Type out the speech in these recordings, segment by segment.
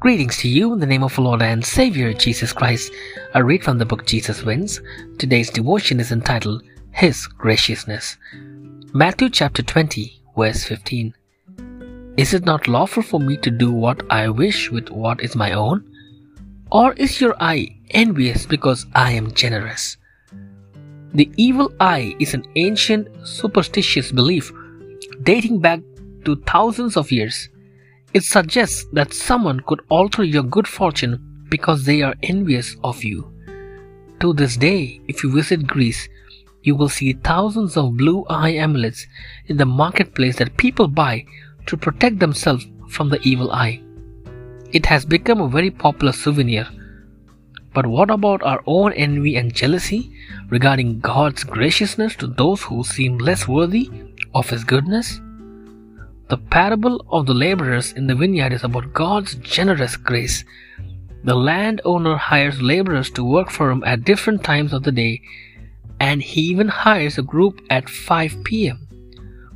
Greetings to you in the name of our Lord and Savior Jesus Christ. I read from the book Jesus Wins. Today's devotion is entitled His Graciousness. Matthew chapter 20 verse 15. Is it not lawful for me to do what I wish with what is my own? Or is your eye envious because I am generous? The evil eye is an ancient superstitious belief dating back to thousands of years. It suggests that someone could alter your good fortune because they are envious of you. To this day, if you visit Greece, you will see thousands of blue eye amulets in the marketplace that people buy to protect themselves from the evil eye. It has become a very popular souvenir. But what about our own envy and jealousy regarding God's graciousness to those who seem less worthy of His goodness? The parable of the laborers in the vineyard is about God's generous grace. The landowner hires laborers to work for him at different times of the day, and he even hires a group at 5 p.m.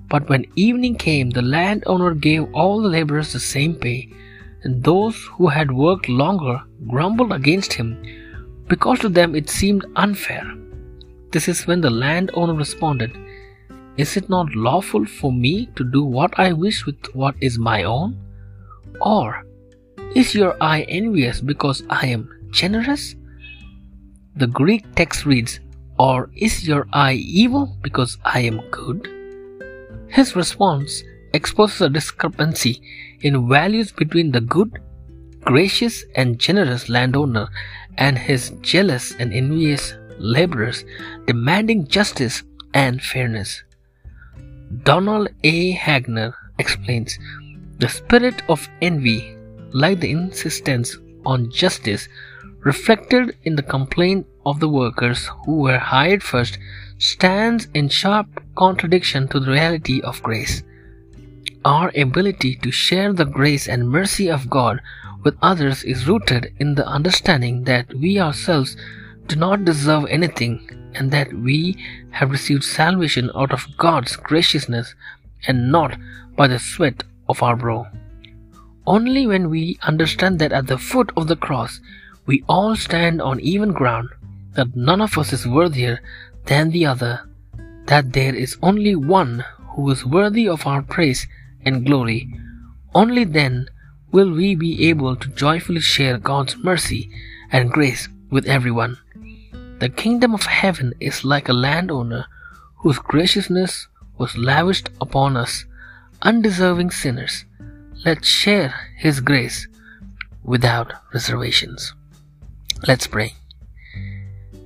But when evening came, the landowner gave all the laborers the same pay, and those who had worked longer grumbled against him because to them it seemed unfair. This is when the landowner responded, "Is it not lawful for me to do what I wish with what is my own? Or is your eye envious because I am generous?" The Greek text reads, "Or is your eye evil because I am good?" His response exposes a discrepancy in values between the good, gracious and generous landowner and his jealous and envious laborers, demanding justice and fairness. Donald A. Hagner explains, "The spirit of envy, like the insistence on justice, reflected in the complaint of the workers who were hired first, stands in sharp contradiction to the reality of grace. Our ability to share the grace and mercy of God with others is rooted in the understanding that we ourselves do not deserve anything and that we have received salvation out of God's graciousness and not by the sweat of our brow." Only when we understand that at the foot of the cross, we all stand on even ground, that none of us is worthier than the other, that there is only one who is worthy of our praise and glory, only then will we be able to joyfully share God's mercy and grace with everyone. The kingdom of heaven is like a landowner whose graciousness was lavished upon us, undeserving sinners. Let's share His grace without reservations. Let's pray.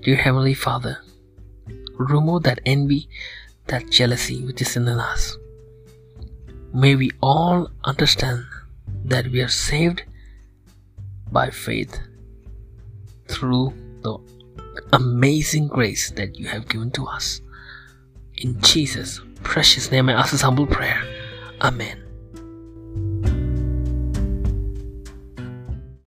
Dear Heavenly Father, remove that envy, that jealousy which is in us. May we all understand that we are saved by faith through the amazing grace that you have given to us. In Jesus' precious name I ask this humble prayer. Amen.